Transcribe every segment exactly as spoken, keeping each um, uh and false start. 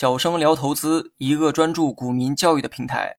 小生聊投资，一个专注股民教育的平台。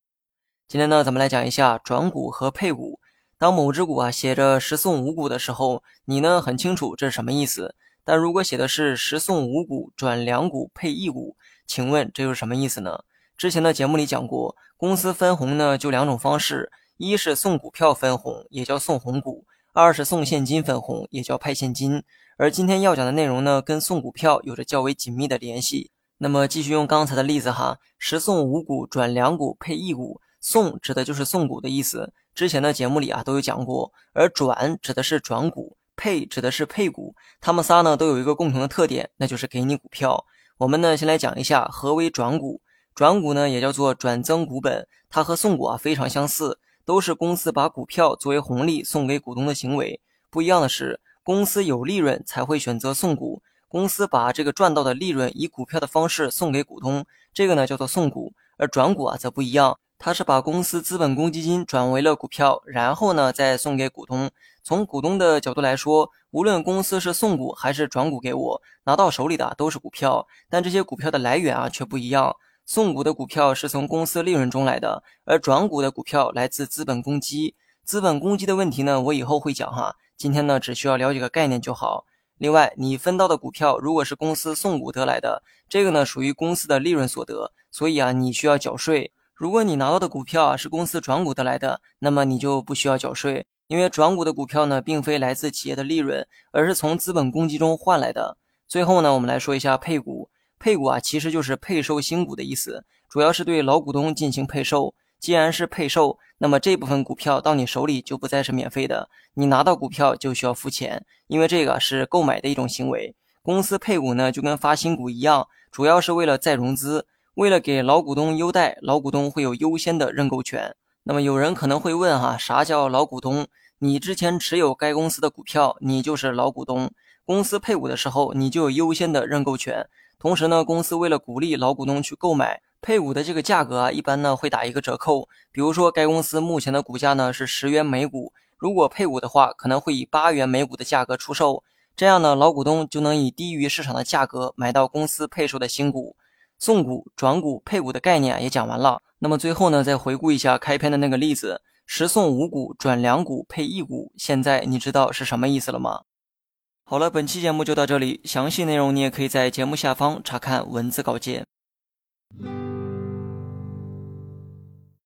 今天呢，咱们来讲一下转股和配股。当某只股啊写着十送五股的时候，你呢很清楚这是什么意思，但如果写的是十送五股转两股配一股，请问这又是什么意思呢？之前的节目里讲过，公司分红呢就两种方式，一是送股票分红，也叫送红股；二是送现金分红，也叫派现金。而今天要讲的内容呢，跟送股票有着较为紧密的联系。那么继续用刚才的例子哈，十送五股转两股配一股，送指的就是送股的意思，之前的节目里啊都有讲过，而转指的是转股，配指的是配股，他们仨呢都有一个共同的特点，那就是给你股票。我们呢先来讲一下何为转股。转股呢也叫做转增股本，它和送股啊非常相似，都是公司把股票作为红利送给股东的行为。不一样的是，公司有利润才会选择送股，公司把这个赚到的利润以股票的方式送给股东，这个呢叫做送股。而转股啊则不一样，它是把公司资本公积金转为了股票，然后呢再送给股东。从股东的角度来说，无论公司是送股还是转股给我，拿到手里的都是股票，但这些股票的来源啊却不一样。送股的股票是从公司利润中来的，而转股的股票来自资本公积。资本公积的问题呢，我以后会讲哈，今天呢只需要了解个概念就好。另外，你分到的股票如果是公司送股得来的，这个呢属于公司的利润所得，所以啊你需要缴税。如果你拿到的股票啊是公司转股得来的，那么你就不需要缴税，因为转股的股票呢并非来自企业的利润，而是从资本公积中换来的。最后呢，我们来说一下配股。配股啊其实就是配售新股的意思，主要是对老股东进行配售。既然是配售，那么这部分股票到你手里就不再是免费的，你拿到股票就需要付钱，因为这个是购买的一种行为。公司配股呢就跟发新股一样，主要是为了再融资，为了给老股东优待，老股东会有优先的认购权。那么有人可能会问哈，啥叫老股东？你之前持有该公司的股票，你就是老股东。公司配股的时候，你就有优先的认购权。同时呢，公司为了鼓励老股东去购买配股的这个价格啊，一般呢会打一个折扣。比如说该公司目前的股价呢是十元每股，如果配股的话，可能会以八元每股的价格出售，这样呢老股东就能以低于市场的价格买到公司配售的新股。送股、转股、配股的概念也讲完了，那么最后呢再回顾一下开篇的那个例子，十送五股转两股配一股，现在你知道是什么意思了吗？好了，本期节目就到这里，详细内容你也可以在节目下方查看文字稿件。